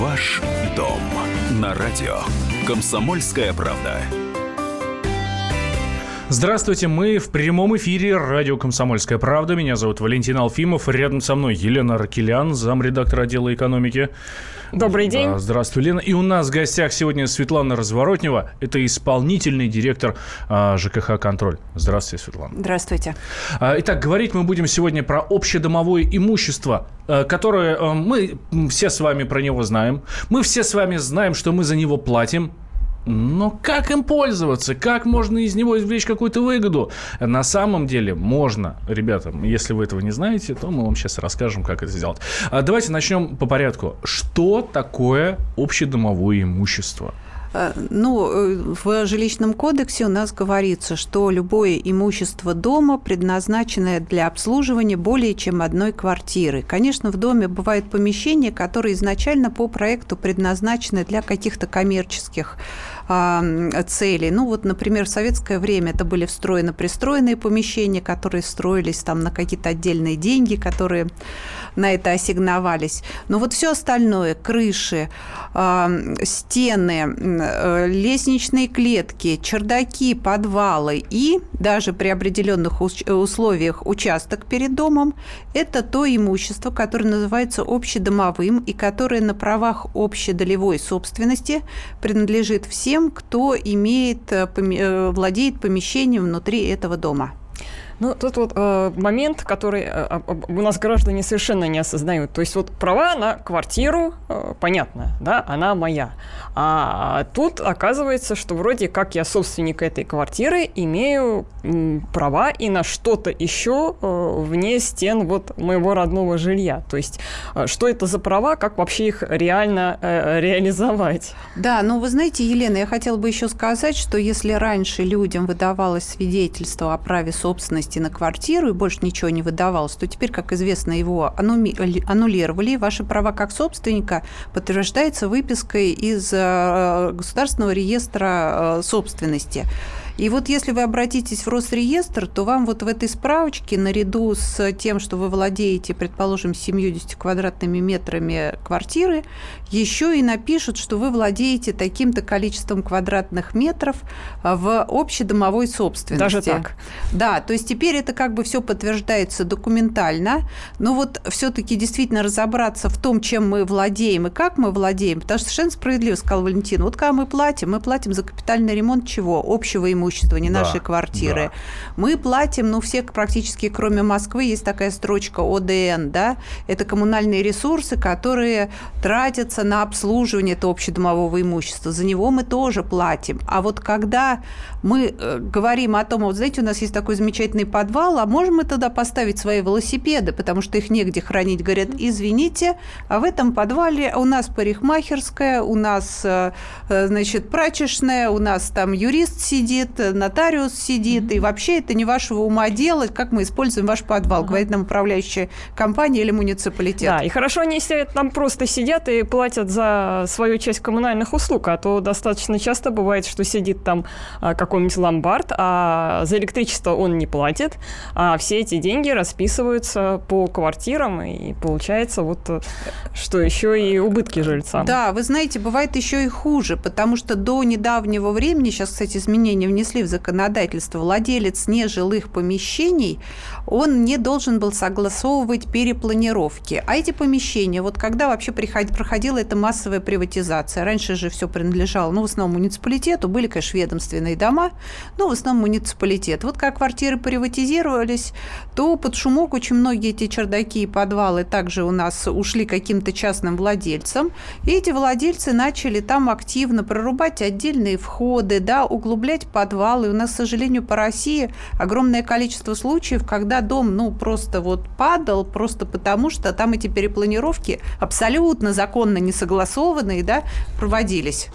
Ваш дом на радио «Комсомольская правда». Здравствуйте, мы в прямом эфире радио «Комсомольская правда». Меня зовут Валентин Алфимов. Рядом со мной Елена Аракелян, замредактор отдела экономики. Добрый день. Да, здравствуй, Лена. И у нас в гостях сегодня Светлана Разворотнева. Это исполнительный директор ЖКХ «Контроль». Здравствуйте, Светлана. Здравствуйте. Итак, говорить мы будем сегодня про общедомовое имущество, которое мы все с вами про него знаем. Мы все с вами знаем, что мы за него платим. Но как им пользоваться? Как можно из него извлечь какую-то выгоду? На самом деле можно. Ребята, если вы этого не знаете, то мы вам сейчас расскажем, как это сделать. Давайте начнем по порядку. Что такое общедомовое имущество? Ну, в жилищном кодексе у нас говорится, что любое имущество дома, предназначенное для обслуживания более чем одной квартиры. Конечно, в доме бывают помещения, которые изначально по проекту предназначены для каких-то коммерческих целей. Ну, вот, например, в советское время это были встроено-пристроенные помещения, которые строились там на какие-то отдельные деньги, которые на это ассигновались. Но вот все остальное – крыши, стены, лестничные клетки, чердаки, подвалы и даже при определенных условиях участок перед домом – это то имущество, которое называется общедомовым и которое на правах общедолевой собственности принадлежит всем, кто владеет помещением внутри этого дома. Ну, тут вот момент, который у нас граждане совершенно не осознают. То есть вот права на квартиру, понятно, да, она моя. А тут оказывается, что вроде как я собственник этой квартиры, имею права и на что-то еще вне стен вот моего родного жилья. То есть что это за права, как вообще их реально реализовать? Да, ну вы знаете, Елена, я хотела бы еще сказать, что если раньше людям выдавалось свидетельство о праве собственности на квартиру и больше ничего не выдавалось, то теперь, как известно, его аннулировали. Ваши права как собственника подтверждаются выпиской из Государственного реестра собственности. И вот если вы обратитесь в Росреестр, то вам вот в этой справочке, наряду с тем, что вы владеете, предположим, 70 квадратными метрами квартиры, еще и напишут, что вы владеете таким-то количеством квадратных метров в общедомовой собственности. Даже так? Да, то есть теперь это как бы все подтверждается документально, но вот все-таки действительно разобраться в том, чем мы владеем и как мы владеем, потому что совершенно справедливо сказал Валентин, вот когда мы платим за капитальный ремонт чего? Общего имущества. Не нашей квартиры. Да. Мы платим, ну, все практически, кроме Москвы, есть такая строчка ОДН, да, это коммунальные ресурсы, которые тратятся на обслуживание этого общедомового имущества. За него мы тоже платим. А вот когда мы говорим о том, вот знаете, у нас есть такой замечательный подвал, а можем мы туда поставить свои велосипеды, потому что их негде хранить, говорят, извините, а в этом подвале у нас парикмахерская, у нас, значит, прачечная, у нас там юрист сидит, нотариус сидит, и вообще это не вашего ума дело, как мы используем ваш подвал, говорит нам управляющая компания или муниципалитет. Да, и хорошо они, если там просто сидят и платят за свою часть коммунальных услуг, а то достаточно часто бывает, что сидит там какой-нибудь ломбард, а за электричество он не платит, а все эти деньги расписываются по квартирам, и получается вот что еще и убытки жильцам. Да, вы знаете, бывает еще и хуже, потому что до недавнего времени, сейчас, кстати, изменения внесли в законодательство, владелец нежилых помещений, он не должен был согласовывать перепланировки. А эти помещения, вот когда вообще проходила эта массовая приватизация, раньше же все принадлежало, ну, в основном муниципалитету, были, конечно, ведомственные дома, но в основном муниципалитет. Вот как квартиры приватизировались, то под шумок очень многие эти чердаки и подвалы также у нас ушли каким-то частным владельцам, и эти владельцы начали там активно прорубать отдельные входы, да, углублять подвалы. У нас, к сожалению, по России огромное количество случаев, когда дом, ну, просто вот падал, просто потому что там эти перепланировки абсолютно законно не согласованные, да, проводились.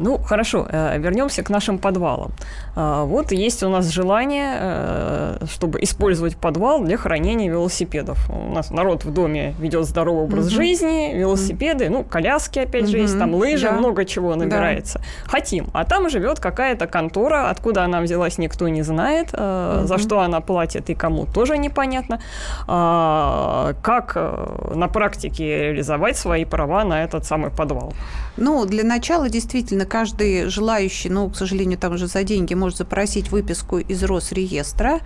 Ну, хорошо, вернемся к нашим подвалам. Вот есть у нас желание, чтобы использовать подвал для хранения велосипедов. У нас народ в доме ведет здоровый образ жизни, велосипеды, ну, коляски, опять же, есть, там лыжи, много чего набирается. Да. Хотим. А там живет какая-то контора, откуда она взялась, никто не знает, за что она платит и кому, тоже непонятно. Как на практике реализовать свои права на этот самый подвал? Ну, для начала, действительно, каждый желающий, ну, к сожалению, там уже за деньги, может запросить выписку из Росреестра,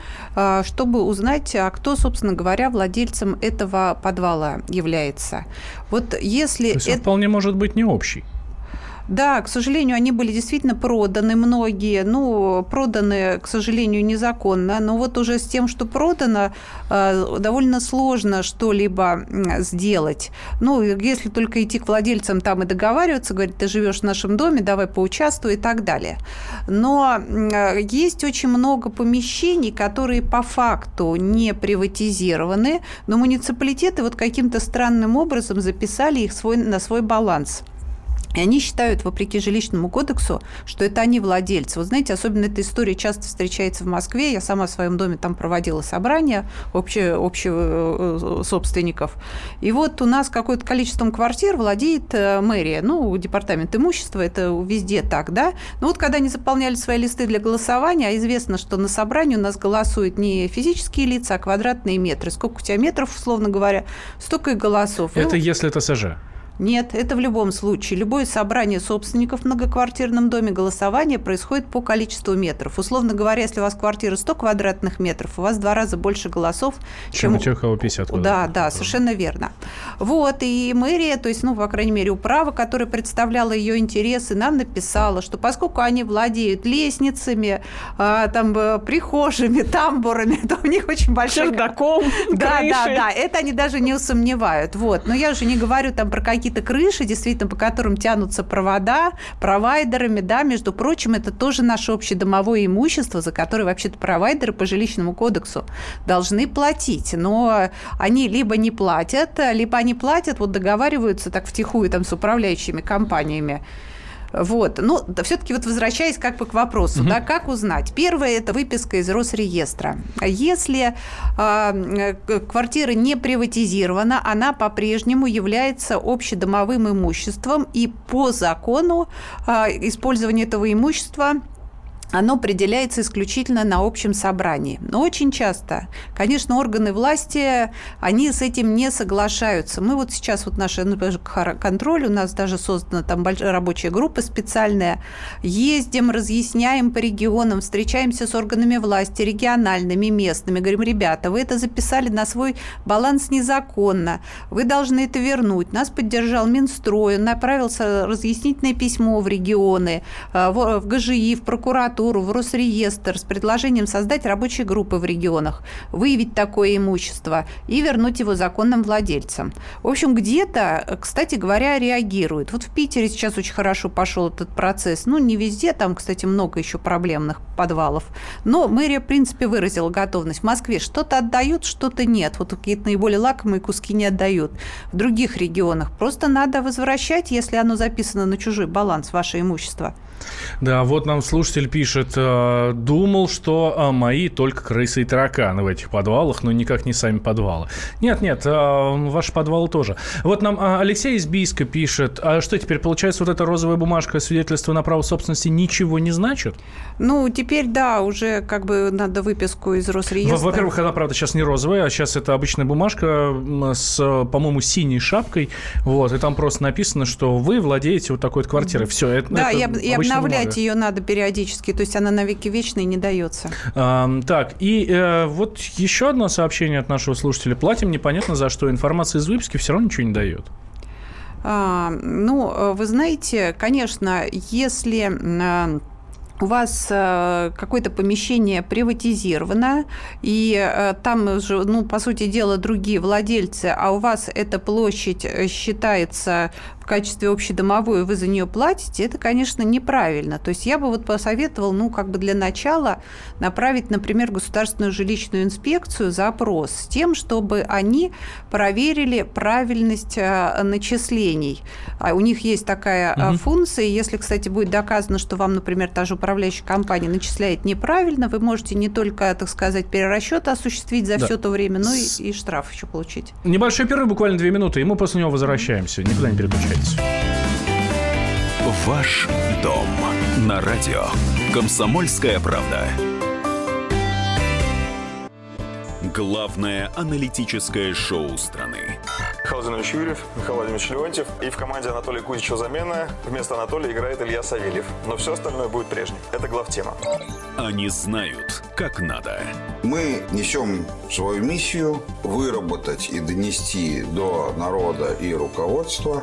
чтобы узнать, а кто, собственно говоря, владельцем этого подвала является. Вот если... То есть он вполне может быть не общий. Да, к сожалению, они были действительно проданы многие. Ну, проданы, к сожалению, незаконно. Но вот уже с тем, что продано, довольно сложно что-либо сделать. Ну, если только идти к владельцам там и договариваться, говорить, ты живешь в нашем доме, давай поучаствуй и так далее. Но есть очень много помещений, которые по факту не приватизированы, но муниципалитеты вот каким-то странным образом записали их на свой баланс. И они считают, вопреки жилищному кодексу, что это они владельцы. Вот знаете, особенно эта история часто встречается в Москве. Я сама в своем доме там проводила собрание общих собственников. И вот у нас какое-то количество квартир владеет мэрия. Ну, департамент имущества, это везде так, да? Но вот когда они заполняли свои листы для голосования, а известно, что на собрании у нас голосуют не физические лица, а квадратные метры. Сколько у тебя метров, условно говоря, столько и голосов. Это если это СЖ? Нет, это в любом случае. Любое собрание собственников в многоквартирном доме, голосование происходит по количеству метров. Условно говоря, если у вас квартира 100 квадратных метров, у вас в 2 раза больше голосов, чем у тех, кого 50 квадратных. Да, да, совершенно верно. Вот, и мэрия, то есть, ну, по крайней мере, управа, которая представляла ее интересы, нам написала, что поскольку они владеют лестницами, там, прихожими, тамбурами, то у них очень большой... Чердаком, крышей. Да, да, да, это они даже не усомневают. Вот. Но я уже не говорю там про какие-то крыши, действительно, по которым тянутся провода, провайдерами, да, между прочим, это тоже наше общедомовое имущество, за которое вообще-то провайдеры по жилищному кодексу должны платить, но они либо не платят, вот договариваются так втихую там с управляющими компаниями. Вот. Но все-таки вот возвращаясь как бы к вопросу, да, как узнать? Первое – это выписка из Росреестра. Если квартира не приватизирована, она по-прежнему является общедомовым имуществом, и по закону использование этого имущества – оно определяется исключительно на общем собрании. Но очень часто, конечно, органы власти, они с этим не соглашаются. Мы вот сейчас, вот наша ЖКХ Контроль, у нас даже создана там большая рабочая группа специальная, ездим, разъясняем по регионам, встречаемся с органами власти, региональными, местными, говорим, ребята, вы это записали на свой баланс незаконно, вы должны это вернуть. Нас поддержал Минстрой, он направил разъяснительное письмо в регионы, в ГЖИ, в прокуратуру, в Росреестр с предложением создать рабочие группы в регионах, выявить такое имущество и вернуть его законным владельцам. В общем, где-то, кстати говоря, реагируют. Вот в Питере сейчас очень хорошо пошел этот процесс. Ну, не везде, там, кстати, много еще проблемных подвалов. Но мэрия, в принципе, выразила готовность. В Москве что-то отдают, что-то нет. Вот какие-то наиболее лакомые куски не отдают. В других регионах просто надо возвращать, если оно записано на чужой баланс, ваше имущество. Да, вот нам слушатель пишет, думал, что мои только крысы и тараканы в этих подвалах, но никак не сами подвалы. Нет, ваши подвалы тоже. Вот нам Алексей Избийско пишет, а что теперь, получается, вот эта розовая бумажка свидетельство на право собственности ничего не значит? Ну, теперь, да, уже как бы надо выписку из Росреестра. Во-первых, она, правда, сейчас не розовая, а сейчас это обычная бумажка с, по-моему, синей шапкой, вот, и там просто написано, что вы владеете вот такой квартирой. Все, это да, я обновлять бумага. Ее надо периодически, то есть она навеки вечной не дается. Так, и вот еще одно сообщение от нашего слушателя. Платим непонятно за что, информация из выписки все равно ничего не дает. Ну, вы знаете, конечно, если... у вас какое-то помещение приватизировано, и там уже, ну, по сути дела, другие владельцы, а у вас эта площадь считается в качестве общедомовой, вы за нее платите, это, конечно, неправильно. То есть я бы вот посоветовала, ну, как бы для начала направить, например, в Государственную жилищную инспекцию запрос с тем, чтобы они проверили правильность начислений. У них есть такая функция. Если, кстати, будет доказано, что вам, например, та же управляющая компания начисляет неправильно, вы можете не только, так сказать, перерасчет осуществить за все то время, но и штраф еще получить. Небольшой перерыв, буквально 2 минуты, и мы после него возвращаемся. Никуда не переключайтесь. Ваш дом на радио. Комсомольская правда. Главное аналитическое шоу страны. Михаил Васильевич Юрьев, Михаил Владимирович Леонтьев. И в команде Анатолия Кузичева замена. Вместо Анатолия играет Илья Савельев. Но все остальное будет прежним. Это главтема. Они знают, как надо. Мы несем свою миссию выработать и донести до народа и руководства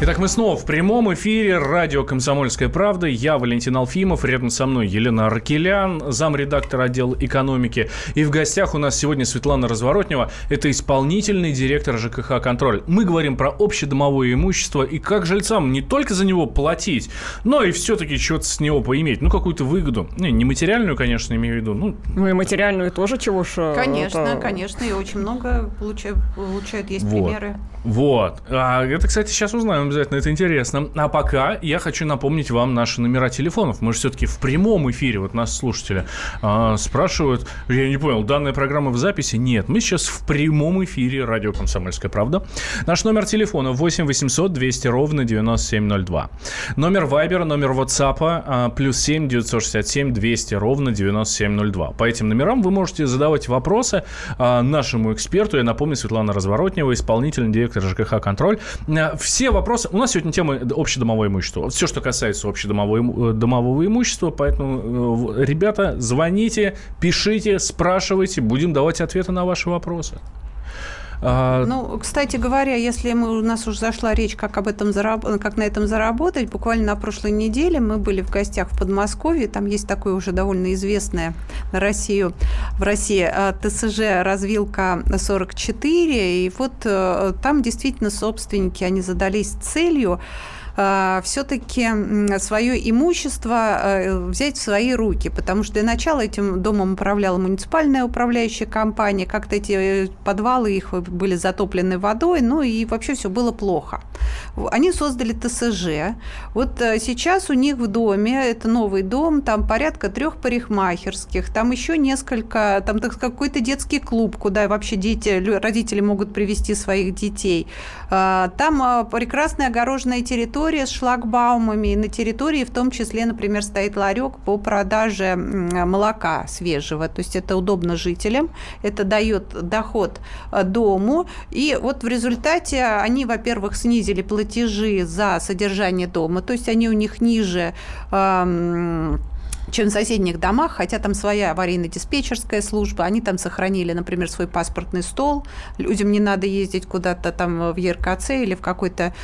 Итак, мы снова в прямом эфире радио «Комсомольская правда». Я Валентин Алфимов, рядом со мной Елена Аракелян, замредактор отдела экономики. И в гостях у нас сегодня Светлана Разворотнева, это исполнительный директор ЖКХ «Контроль». Мы говорим про общедомовое имущество и как жильцам не только за него платить, но и все-таки что-то с него поиметь, ну какую-то выгоду. Не материальную, конечно, имею в виду. Ну и материальную тоже, чего уж. Конечно, и очень много получают, есть примеры. Вот. Это, кстати, сейчас узнаем. Обязательно, это интересно. А пока я хочу напомнить вам наши номера телефонов. Мы же все-таки в прямом эфире, вот нас слушатели спрашивают, я не понял, данная программа в записи? Нет, мы сейчас в прямом эфире радио «Комсомольская правда». Наш номер телефона 8 800 200 ровно 9702. Номер Viber, номер WhatsApp +7 967 200 ровно 9702. По этим номерам вы можете задавать вопросы нашему эксперту. Я напомню, Светлана Разворотнева, исполнительный директор ЖКХ «Контроль». Все вопросы. У нас сегодня тема общедомовое имущество. Все, что касается общедомового имущества. Поэтому, ребята, звоните, пишите, спрашивайте. Будем давать ответы на ваши вопросы. Ну, кстати говоря, если у нас уже зашла речь, как на этом заработать, буквально на прошлой неделе мы были в гостях в Подмосковье, там есть такое уже довольно известное в России ТСЖ «Развилка 44», и вот там действительно собственники, они задались целью все-таки свое имущество взять в свои руки, потому что для начала этим домом управляла муниципальная управляющая компания, как-то эти подвалы их были затоплены водой, ну и вообще все было плохо. Они создали ТСЖ. Вот сейчас у них в доме, это новый дом, там порядка 3 парикмахерских, там еще несколько, там какой-то детский клуб, куда вообще родители могут привести своих детей. Там прекрасная огороженная территория, с шлагбаумами, и на территории в том числе, например, стоит ларек по продаже молока свежего, то есть это удобно жителям, это дает доход дому, и вот в результате они, во-первых, снизили платежи за содержание дома, то есть они у них ниже, чем в соседних домах, хотя там своя аварийно-диспетчерская служба, они там сохранили, например, свой паспортный стол, людям не надо ездить куда-то там в ЕРКЦ или в какое-то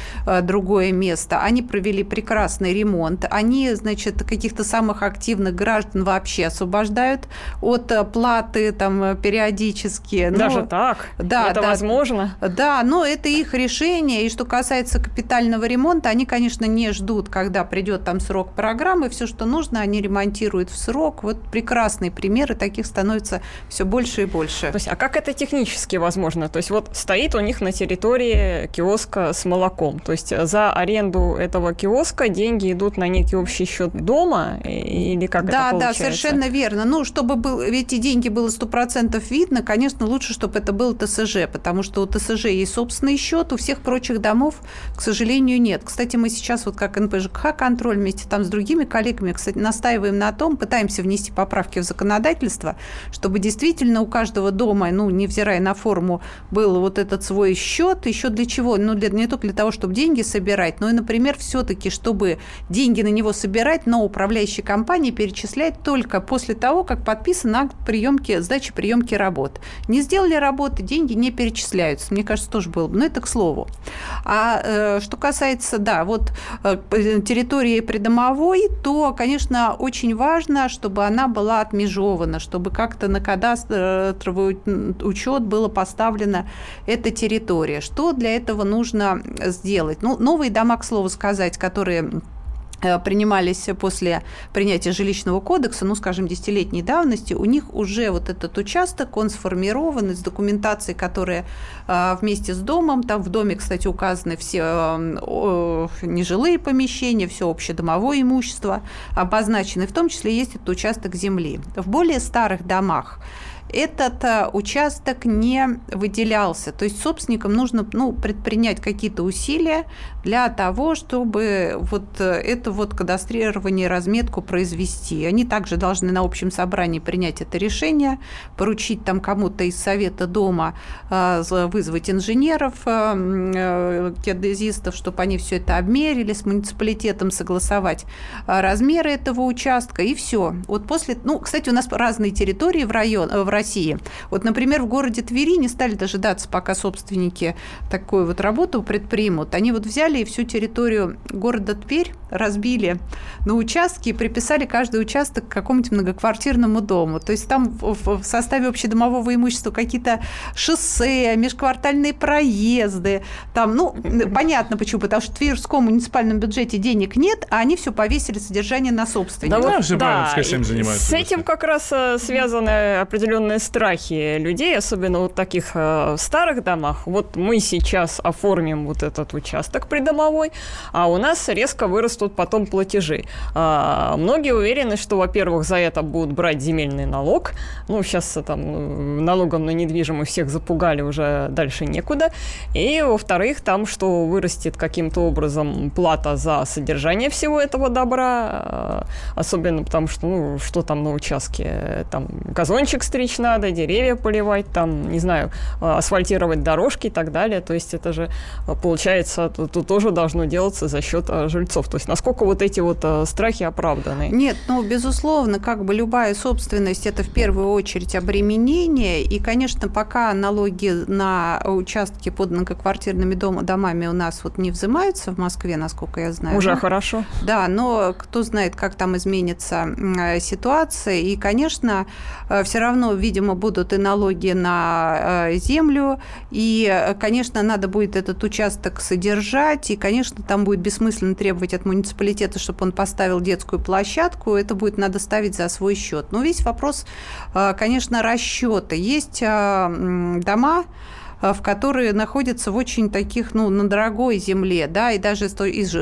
другое место. Они провели прекрасный ремонт, они, значит, каких-то самых активных граждан вообще освобождают от платы там периодически. Даже так? Да. Это возможно? Да, но это их решение, и что касается капитального ремонта, они, конечно, не ждут, когда придет там срок программы, все, что нужно, они ремонтируют в срок. Вот прекрасные примеры, таких становится все больше и больше. То есть, а как это технически возможно? То есть вот стоит у них на территории киоска с молоком. То есть за аренду этого киоска деньги идут на некий общий счет дома? Или как это получается? Да, совершенно верно. Ну, чтобы эти деньги было 100% видно, конечно, лучше, чтобы это был ТСЖ, потому что у ТСЖ есть собственный счет, у всех прочих домов, к сожалению, нет. Кстати, мы сейчас вот как НП ЖКХ «Контроль» вместе там с другими коллегами, кстати, настаиваем на том, пытаемся внести поправки в законодательство, чтобы действительно у каждого дома, невзирая на форму, был вот этот свой счет. Еще для чего? Не только для того, чтобы деньги собирать, но и, например, все-таки, чтобы деньги на него собирать, но управляющая компания перечисляет только после того, как подписан акт сдачи-приемки работ. Не сделали работы, деньги не перечисляются. Мне кажется, тоже было бы. Но это к слову. А что касается, территории придомовой, то, конечно, очень важно, чтобы она была отмежована, чтобы как-то на кадастровый учет было поставлена эта территория. Что для этого нужно сделать? Новые дома, к слову сказать, которые принимались после принятия жилищного кодекса, скажем, 10-летней давности, у них уже вот этот участок, он сформирован из документации, которая вместе с домом, там в доме, кстати, указаны все нежилые помещения, все общедомовое имущество обозначено, и в том числе есть этот участок земли. В более старых домах этот участок не выделялся. То есть собственникам нужно предпринять какие-то усилия для того, чтобы это кадастрирование, разметку произвести. Они также должны на общем собрании принять это решение, поручить там кому-то из совета дома, вызвать инженеров, геодезистов, чтобы они все это обмерили, с муниципалитетом согласовать размеры этого участка, и все. Кстати, у нас разные территории в районе России. Например, в городе Твери не стали дожидаться, пока собственники такую работу предпримут. Они взяли и всю территорию города Тверь разбили на участки и приписали каждый участок к какому-нибудь многоквартирному дому. То есть там в составе общедомового имущества какие-то шоссе, межквартальные проезды. Там, понятно почему, потому что в Тверском муниципальном бюджете денег нет, а они все повесили содержание на собственников. С этим как раз связаны определенные страхи людей, особенно таких старых домах. Мы сейчас оформим этот участок придомовой, а у нас резко вырастут потом платежи. Многие уверены, что, во-первых, за это будут брать земельный налог. Сейчас налогом на недвижимость всех запугали, уже дальше некуда. И, во-вторых, что вырастет каким-то образом плата за содержание всего этого добра, особенно потому что, что там на участке, там газончик стричь надо, деревья поливать, там, не знаю, асфальтировать дорожки и так далее. То есть это же, получается, тут тоже должно делаться за счет жильцов. То есть насколько эти страхи оправданы? Нет, безусловно, любая собственность – это в первую очередь обременение. И, конечно, пока налоги на участки под многоквартирными домами у нас не взимаются в Москве, насколько я знаю. Уже хорошо. Да, но кто знает, как там изменится ситуация. И, конечно, все равно, видимо, будут и налоги на землю. И, конечно, надо будет этот участок содержать. И, конечно, там будет бессмысленно требовать от муниципалитета, чтобы он поставил детскую площадку. Это будет надо ставить за свой счет. Но весь вопрос, конечно, расчета. Есть дома, в которые находятся в очень таких, на дорогой земле, да, и даже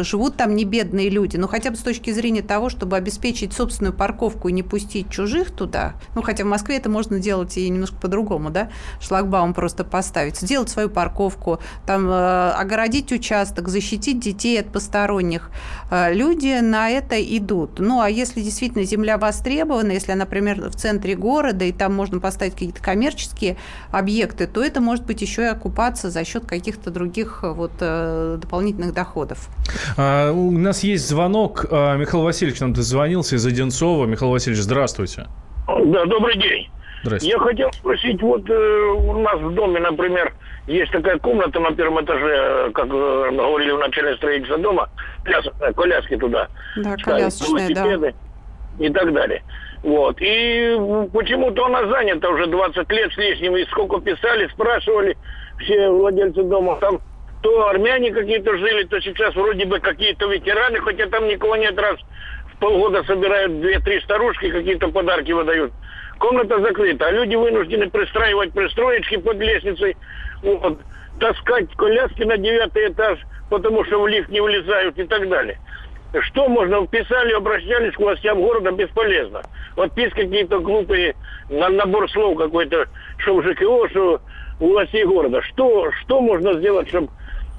живут там не бедные люди, хотя бы с точки зрения того, чтобы обеспечить собственную парковку и не пустить чужих туда, хотя в Москве это можно делать и немножко по-другому, да, шлагбаум просто поставить, сделать свою парковку, там, огородить участок, защитить детей от посторонних. Люди на это идут. А если действительно земля востребована, если, например, в центре города, и там можно поставить какие-то коммерческие объекты, то это может быть еще и окупаться за счет каких-то других дополнительных доходов. У нас есть звонок. Михаил Васильевич нам дозвонился из Одинцова. Михаил Васильевич, здравствуйте. Да, добрый день. Здравствуйте. Я хотел спросить, у нас в доме, например, есть такая комната на первом этаже, как говорили в начале строительства дома, коляски туда. Да, колясочные, да. И так далее. И почему-то она занята уже 20 лет с лишним. И сколько писали, спрашивали все владельцы дома. Там то армяне какие-то жили, то сейчас вроде бы какие-то ветераны, хотя там никого нет, раз в полгода собирают 2-3 старушки, какие-то подарки выдают. Комната закрыта, а люди вынуждены пристраивать пристроечки под лестницей, таскать коляски на 9 этаж, потому что в лифт не влезают и так далее. Что можно? Писали, обращались к властям города, бесполезно. Пишут какие-то глупые, набор слов какой-то, что в ЖКО, что у властей города. Что можно сделать, чтобы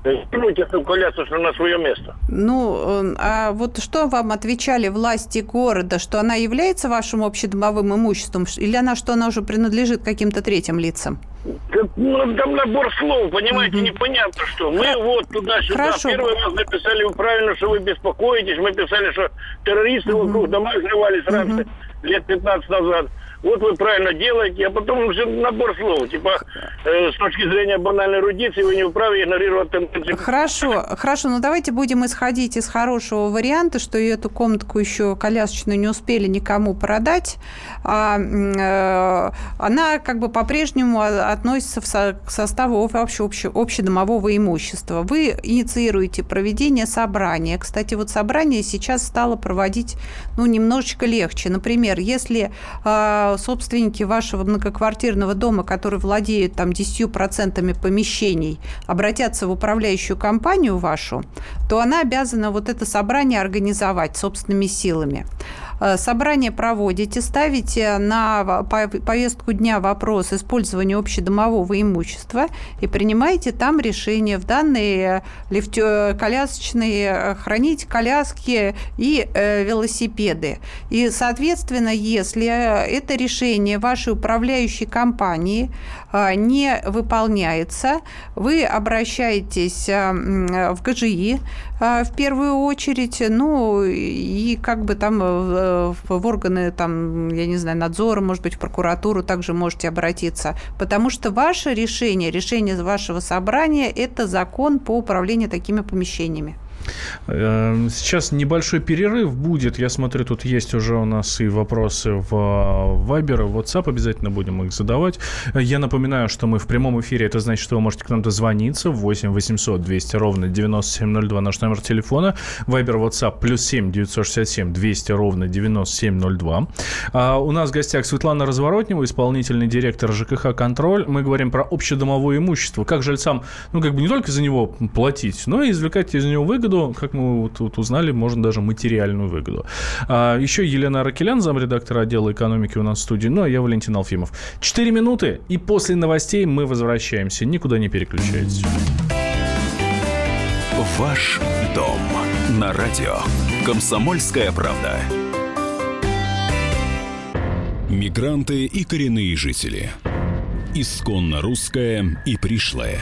Вернуть эту колясочную на свое место. Ну, а вот что вам отвечали власти города, что она является вашим общедомовым имуществом, или она, что она уже принадлежит каким-то третьим лицам? Ну, там набор слов, понимаете, непонятно что. Мы вот туда-сюда. Хорошо. Первый раз написали правильно, что вы беспокоитесь. Мы писали, что террористы вокруг дома взрывались раньше, лет 15 назад. Вот вы правильно делаете, а потом уже набор слов. Типа, с точки зрения банальной эрудиции, вы не вправе игнорировать тенденции. Хорошо, хорошо, но давайте будем исходить из хорошего варианта, что эту комнатку еще колясочную не успели никому продать. А она как бы по-прежнему относится к составу общедомового имущества. Вы инициируете проведение собрания. Кстати, вот собрание сейчас стало проводить немножечко легче. Например, если собственники вашего многоквартирного дома, которые владеют там 10% помещений, обратятся в управляющую компанию вашу, то она обязана вот это собрание организовать собственными силами. Собрание проводите, ставите на повестку дня вопрос использования общедомового имущества и принимаете там решение. В данные колясочные хранить коляски и велосипеды. И, соответственно, если это решение вашей управляющей компании не выполняется, вы обращаетесь в ГЖИ в первую очередь, и как бы там в органы, там, я не знаю, надзора, может быть, в прокуратуру также можете обратиться, потому что ваше решение вашего собрания – это закон по управлению такими помещениями. Сейчас небольшой перерыв будет. Я смотрю, тут есть уже у нас и вопросы в Viber, в WhatsApp. Обязательно будем их задавать. Я напоминаю, что мы в прямом эфире. Это значит, что вы можете к нам дозвониться. 8 800 200 ровно 9702 наш номер телефона. Viber, WhatsApp +7 967 200 ровно 9702. У нас в гостях Светлана Разворотнева, исполнительный директор ЖКХ «Контроль». Мы говорим про общедомовое имущество. Как жильцам, не только за него платить, но и извлекать из него выгоду. Как мы тут узнали, можно даже материальную выгоду. Еще Елена Аракелян, замредактора отдела экономики у нас в студии. Ну, а я Валентин Алфимов. 4 минуты, и после новостей мы возвращаемся. Никуда не переключайтесь. Ваш дом на радио. Комсомольская правда. Мигранты и коренные жители. Исконно русское и пришлое.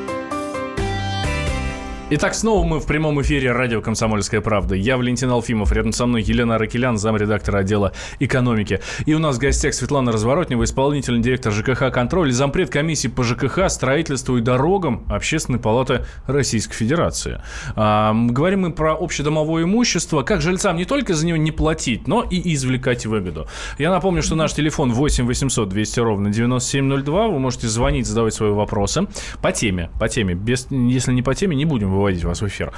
Итак, снова мы в прямом эфире радио «Комсомольская правда». Я Валентин Алфимов, рядом со мной Елена Аракелян, замредактора отдела экономики. И у нас в гостях Светлана Разворотнева, исполнительный директор ЖКХ «Контроль», зампред комиссии по ЖКХ, строительству и дорогам Общественной палаты Российской Федерации. Говорим мы про общедомовое имущество, как жильцам не только за него не платить, но и извлекать выгоду. Я напомню, что наш телефон 8 800 200 ровно 9702. Вы можете звонить, задавать свои вопросы по теме. Если не по теме, не будем выводить вас в эфир.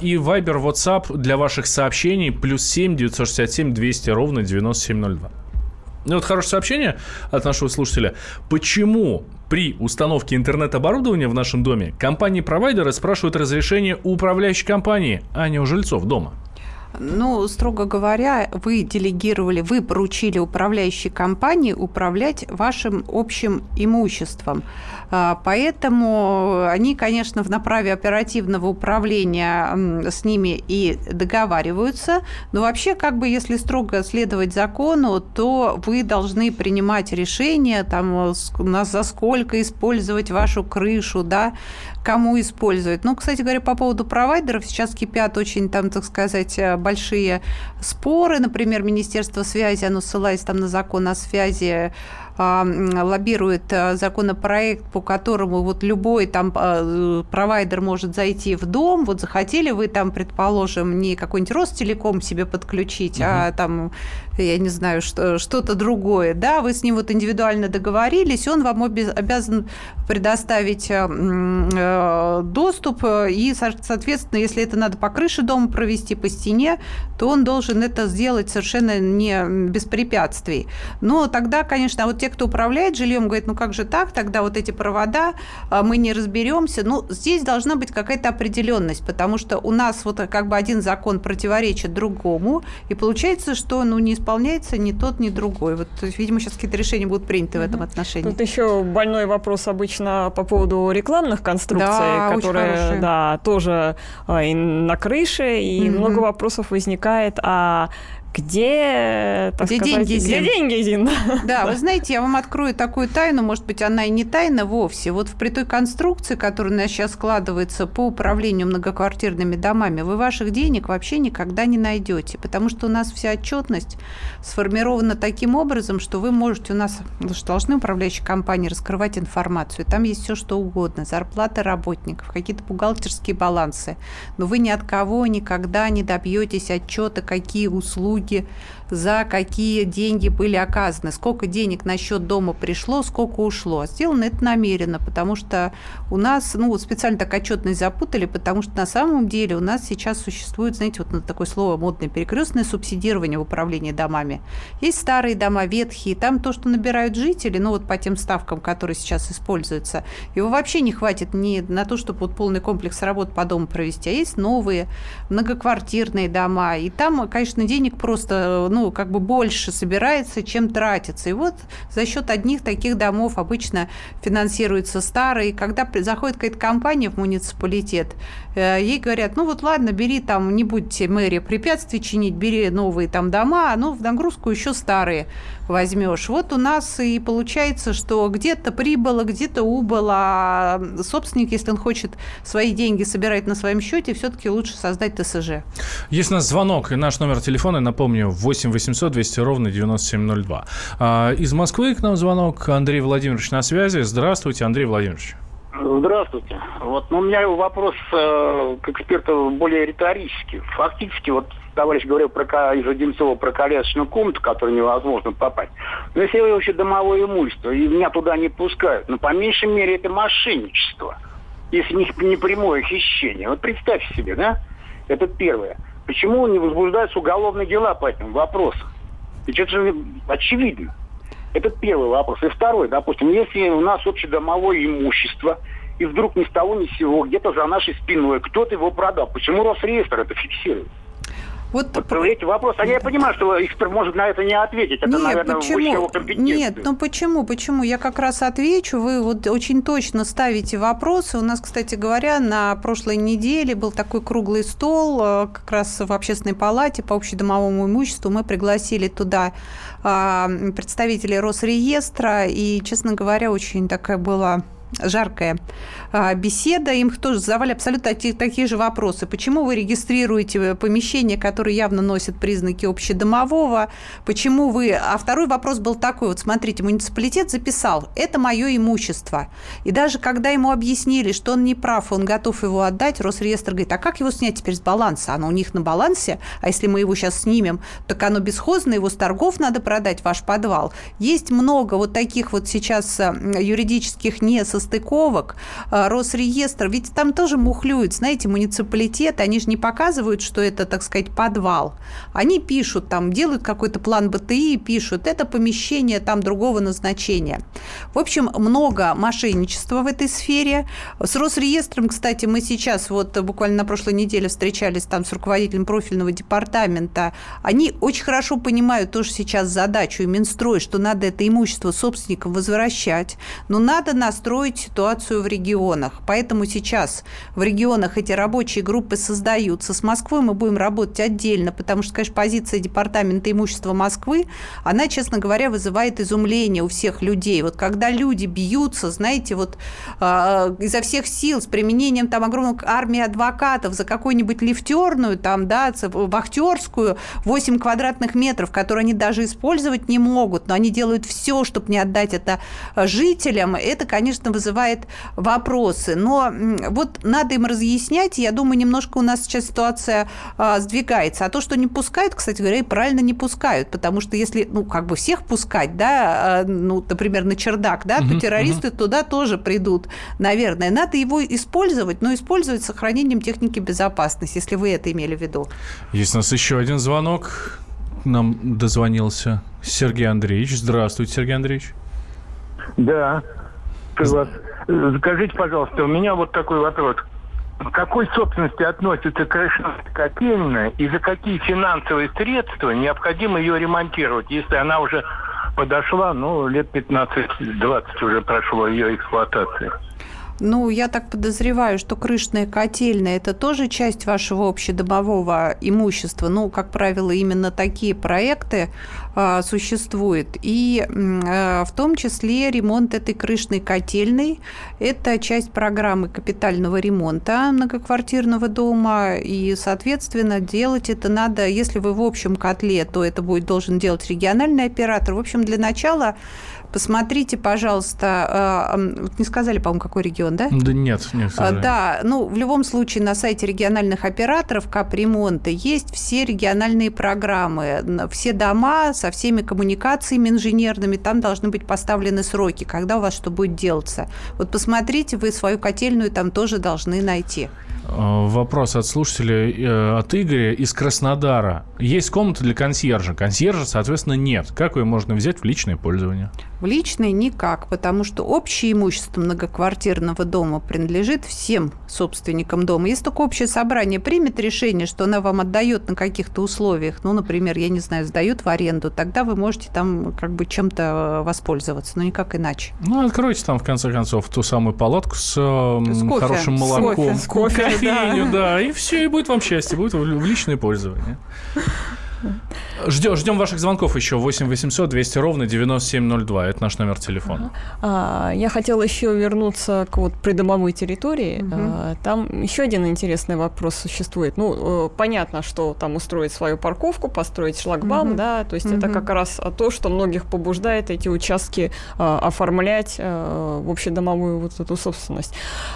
И Viber, WhatsApp для ваших сообщений +7 967 200 ровно 9702. Ну вот хорошее сообщение от нашего слушателя. Почему при установке интернет-оборудования в нашем доме компании-провайдеры спрашивают разрешение у управляющей компании, а не у жильцов дома? Строго говоря, вы поручили управляющей компании управлять вашим общим имуществом. Поэтому они, конечно, в направе оперативного управления с ними и договариваются. Но вообще, если строго следовать закону, то вы должны принимать решение, за сколько использовать вашу крышу, кому использовать. Кстати говоря, по поводу провайдеров сейчас кипят очень, большие споры. Например, Министерство связи, оно ссылается на закон о связи лоббирует законопроект, по которому вот любой там провайдер может зайти в дом, вот захотели вы там, предположим, не какой-нибудь Ростелеком себе подключить, а там, я не знаю, что-то другое, да, вы с ним вот индивидуально договорились, он вам обязан предоставить доступ, и, соответственно, если это надо по крыше дома провести, по стене, то он должен это сделать совершенно не без препятствий. Но тогда, конечно, вот те, кто управляет жильем, говорят, ну как же так, тогда вот эти провода, мы не разберемся. Ну, здесь должна быть какая-то определенность, потому что у нас вот как бы один закон противоречит другому, и получается, что ну, не исполняется ни тот, ни другой. Вот, то есть, видимо, сейчас какие-то решения будут приняты в этом отношении. Тут еще больной вопрос обычно по поводу рекламных конструкций, да, которые тоже и на крыше, и много вопросов возникает, Где деньги, Зин? Да, вы знаете, я вам открою такую тайну, может быть, она и не тайна вовсе. Вот при той конструкции, которая у нас сейчас складывается по управлению многоквартирными домами, вы ваших денег вообще никогда не найдете, потому что у нас вся отчетность сформирована таким образом, что вы можете, у нас должны управляющие компании раскрывать информацию, там есть все что угодно, зарплаты работников, какие-то бухгалтерские балансы, но вы ни от кого никогда не добьетесь отчета, какие услуги, за какие деньги были оказаны, сколько денег на счет дома пришло, сколько ушло. Сделано это намеренно, потому что у нас, ну, специально так отчетность запутали, потому что на самом деле у нас сейчас существует, знаете, вот такое слово модное, перекрестное субсидирование в управлении домами. Есть старые дома, ветхие, там то, что набирают жители, ну, вот по тем ставкам, которые сейчас используются, его вообще не хватит ни на то, чтобы вот полный комплекс работ по дому провести, а есть новые многоквартирные дома, и там, конечно, денег просто, ну, как бы больше собирается, чем тратится. И вот за счет одних таких домов обычно финансируются старые. Когда заходит какая-то компания в муниципалитет, ей говорят, ну вот ладно, бери там, не будь мэрия препятствий чинить, бери новые там дома, но в нагрузку еще старые возьмешь. Вот у нас и получается, что где-то прибыло, где-то убыло. А собственник, если он хочет свои деньги собирать на своем счете, все-таки лучше создать ТСЖ. Есть у нас звонок, и наш номер телефона, напомню, 8 800 200 ровно 9702. Из Москвы к нам звонок. Андрей Владимирович на связи. Здравствуйте, Андрей Владимирович. Здравствуйте. Вот, ну, у меня вопрос к эксперту более риторический. Фактически, вот товарищ говорил из Одинцова про колясочную комнату, в которую невозможно попасть. Но если я вообще домовое имущество, и меня туда не пускают, но по меньшей мере это мошенничество, если не прямое хищение. Вот представьте себе, да? Это первое. Почему не возбуждаются уголовные дела по этим вопросам? Ведь это же очевидно. Это первый вопрос. И второй, допустим, если у нас общедомовое имущество, и вдруг ни с того ни с сего, где-то за нашей спиной, кто-то его продал. Почему Росреестр это фиксирует? Вот эти вопросы. Я понимаю, что эксперт может на это не ответить. Это, наверное, выше его компетенции. Нет, ну почему? Почему? Я как раз отвечу. Вы вот очень точно ставите вопросы. У нас, кстати говоря, на прошлой неделе был такой круглый стол как раз в Общественной палате по общедомовому имуществу. Мы пригласили туда представителей Росреестра. И, честно говоря, очень такая была... жаркая беседа, им тоже задавали абсолютно такие же вопросы. Почему вы регистрируете помещение, которое явно носит признаки общедомового? Почему вы... А второй вопрос был такой, вот смотрите, муниципалитет записал, это мое имущество. И даже когда ему объяснили, что он не прав, он готов его отдать, Росреестр говорит, а как его снять теперь с баланса? Оно у них на балансе, а если мы его сейчас снимем, так оно бесхозно, его с торгов надо продать, ваш подвал. Есть много вот таких вот сейчас юридических несостоятельностей, стыковок, Росреестр, ведь там тоже мухлюют, знаете, муниципалитеты, они же не показывают, что это, так сказать, подвал. Они пишут там, делают какой-то план БТИ, пишут, это помещение там другого назначения. В общем, много мошенничества в этой сфере. С Росреестром, кстати, мы сейчас вот буквально на прошлой неделе встречались там с руководителем профильного департамента. Они очень хорошо понимают тоже сейчас задачу и Минстрой, что надо это имущество собственникам возвращать, но надо настроить анализировать ситуацию в регионах. Поэтому сейчас в регионах эти рабочие группы создаются. С Москвой мы будем работать отдельно, потому что, конечно, позиция Департамента имущества Москвы, она, честно говоря, вызывает изумление у всех людей. Вот когда люди бьются, знаете, вот изо всех сил с применением там огромной армии адвокатов за какую-нибудь лифтерную, там, да, вахтерскую, 8 квадратных метров, которые они даже использовать не могут, но они делают все, чтобы не отдать это жителям, это, конечно, вызывает вопросы. Но вот надо им разъяснять, я думаю, немножко у нас сейчас ситуация сдвигается. А то, что не пускают, кстати говоря, и правильно не пускают, потому что если, ну, как бы всех пускать, да, ну, например, на чердак, да, то террористы туда тоже придут, наверное. Надо его использовать, но использовать с сохранением техники безопасности, если вы это имели в виду. Есть у нас еще один звонок. Нам дозвонился Сергей Андреевич. Здравствуйте, Сергей Андреевич. Да. Скажите, пожалуйста, у меня вот такой вопрос. К какой собственности относится Красноярская котельная и за какие финансовые средства необходимо ее ремонтировать, если она уже подошла, ну, лет 15-20 уже прошло ее эксплуатации? Ну, я так подозреваю, что крышная котельная – это тоже часть вашего общедомового имущества. Ну, как правило, именно такие проекты существуют. И в том числе ремонт этой крышной котельной – это часть программы капитального ремонта многоквартирного дома. И, соответственно, делать это надо, если вы в общем котле, то это будет должен делать региональный оператор. В общем, для начала посмотрите, пожалуйста, не сказали, по-моему, какой регион, да? Да нет, не сказали. Да, ну, в любом случае на сайте региональных операторов капремонта есть все региональные программы, все дома со всеми коммуникациями инженерными, там должны быть поставлены сроки, когда у вас что будет делаться. Вот посмотрите, вы свою котельную там тоже должны найти. Вопрос от слушателя, от Игоря из Краснодара. Есть комната для консьержа. Консьержа, соответственно, нет. Как ее можно взять в личное пользование? В личное никак, потому что общее имущество многоквартирного дома принадлежит всем собственникам дома. Если только общее собрание примет решение, что она вам отдает на каких-то условиях, ну, например, я не знаю, сдают в аренду, тогда вы можете там как бы чем-то воспользоваться, но никак иначе. Ну, откройте там, в конце концов, ту самую палатку с хорошим молоком. С кофе. Кофейню, да, и все, и будет вам счастье, будет в личное пользование. Ждем ваших звонков еще. 8 800 200 ровно 9702. Это наш номер телефона. Я хотела еще вернуться к вот придомовой территории. Там еще один интересный вопрос существует. Ну, понятно, что там устроить свою парковку, построить шлагбаум, да, то есть это как раз то, что многих побуждает эти участки оформлять в общедомовую вот эту собственность.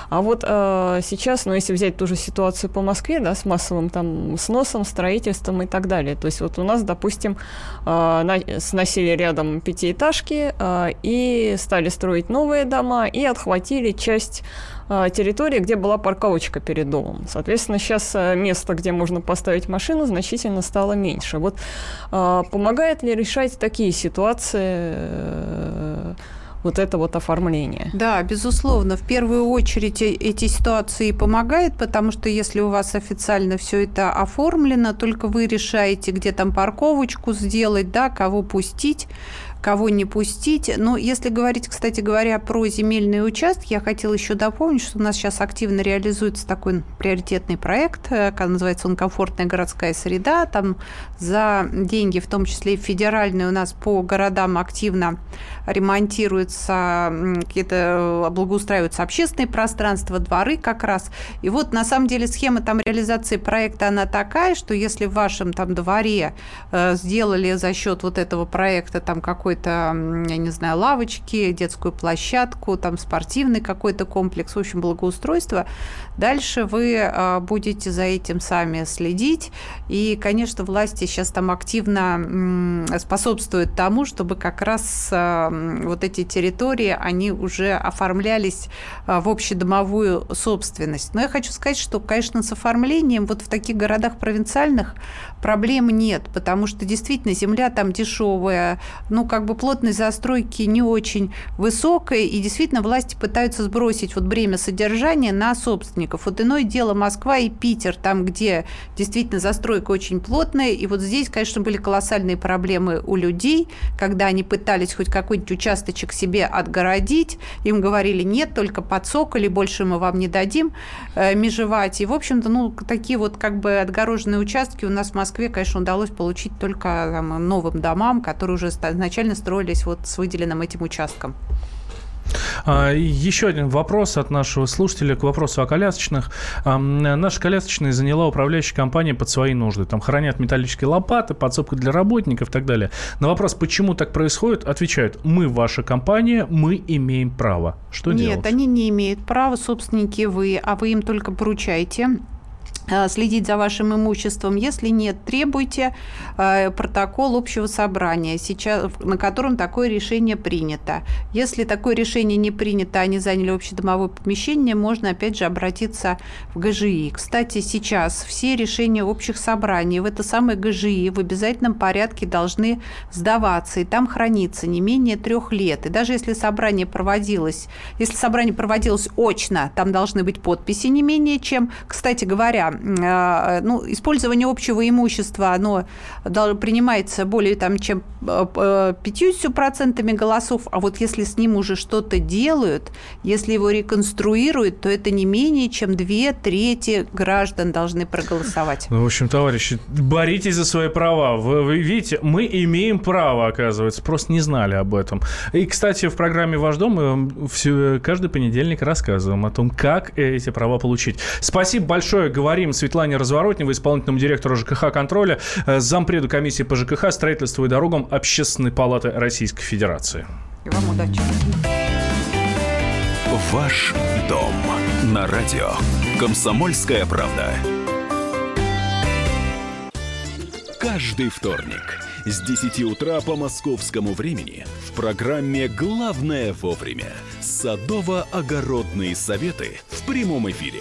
А вот сейчас, ну, если взять ту же ситуацию по Москве, да, с массовым там сносом, строительством и так далее, то есть вот у нас, допустим, сносили рядом пятиэтажки и стали строить новые дома и отхватили часть территории, где была парковочка перед домом. Соответственно, сейчас место, где можно поставить машину, значительно стало меньше. Вот помогает ли решать такие ситуации вот это вот оформление? Да, безусловно. В первую очередь эти ситуации помогают, потому что если у вас официально все это оформлено, только вы решаете, где там парковочку сделать, да, кого пустить, кого не пустить. Но если говорить, кстати говоря, про земельные участки, я хотела еще дополнить, что у нас сейчас активно реализуется такой приоритетный проект, называется он «Комфортная городская среда». Там за деньги, в том числе и федеральные, у нас по городам активно ремонтируются, какие-то благоустраиваются общественные пространства, дворы как раз. И вот на самом деле схема там реализации проекта, она такая, что если в вашем там дворе сделали за счет вот этого проекта там какой-то, я не знаю, лавочки, детскую площадку, там спортивный какой-то комплекс, в общем, благоустройство. Дальше вы будете за этим сами следить. И, конечно, власти сейчас там активно способствуют тому, чтобы как раз вот эти территории, они уже оформлялись в общедомовую собственность. Но я хочу сказать, что, конечно, с оформлением вот в таких городах провинциальных проблем нет, потому что действительно земля там дешевая, ну, как как бы плотность застройки не очень высокая, и действительно власти пытаются сбросить вот бремя содержания на собственников. Вот иное дело Москва и Питер, там, где действительно застройка очень плотная, и вот здесь, конечно, были колоссальные проблемы у людей, когда они пытались хоть какой-нибудь участочек себе отгородить, им говорили, нет, только подсоколи, больше мы вам не дадим межевать. И, в общем-то, ну, такие вот как бы отгороженные участки у нас в Москве, конечно, удалось получить только там, новым домам, которые уже изначально строились вот с выделенным этим участком. Еще один вопрос от нашего слушателя к вопросу о колясочных. Наши колясочные заняла управляющая компания под свои нужды. Там хранят металлические лопаты, подсобку для работников и так далее. На вопрос, почему так происходит, отвечают: мы ваша компания, мы имеем право. Что делать? Нет, они не имеют права, собственники вы, а вы им только поручаете следить за вашим имуществом. Если нет, требуйте протокол общего собрания, сейчас, на котором такое решение принято. Если такое решение не принято, они заняли общедомовое помещение, можно опять же обратиться в ГЖИ. Кстати, сейчас все решения общих собраний в это самое ГЖИ в обязательном порядке должны сдаваться, и там хранится не менее 3 лет. И даже если собрание проводилось очно, там должны быть подписи не менее чем. Кстати говоря, ну, использование общего имущества, оно принимается более там, чем 50% голосов, а вот если с ним уже что-то делают, если его реконструируют, то это не менее чем 2/3 граждан должны проголосовать. Ну, в общем, товарищи, боритесь за свои права. Вы видите, мы имеем право, оказывается, просто не знали об этом. И, кстати, в программе «Ваш дом» мы каждый понедельник рассказываем о том, как эти права получить. Спасибо большое. Говорим Светлане Разворотневой, исполнительному директору ЖКХ «Контроля», зампреду комиссии по ЖКХ, строительству и дорогам Общественной палаты Российской Федерации. И вам удачи. Ваш дом на радио. Комсомольская правда. Каждый вторник с 10 утра по московскому времени в программе «Главное вовремя» садово-огородные советы в прямом эфире.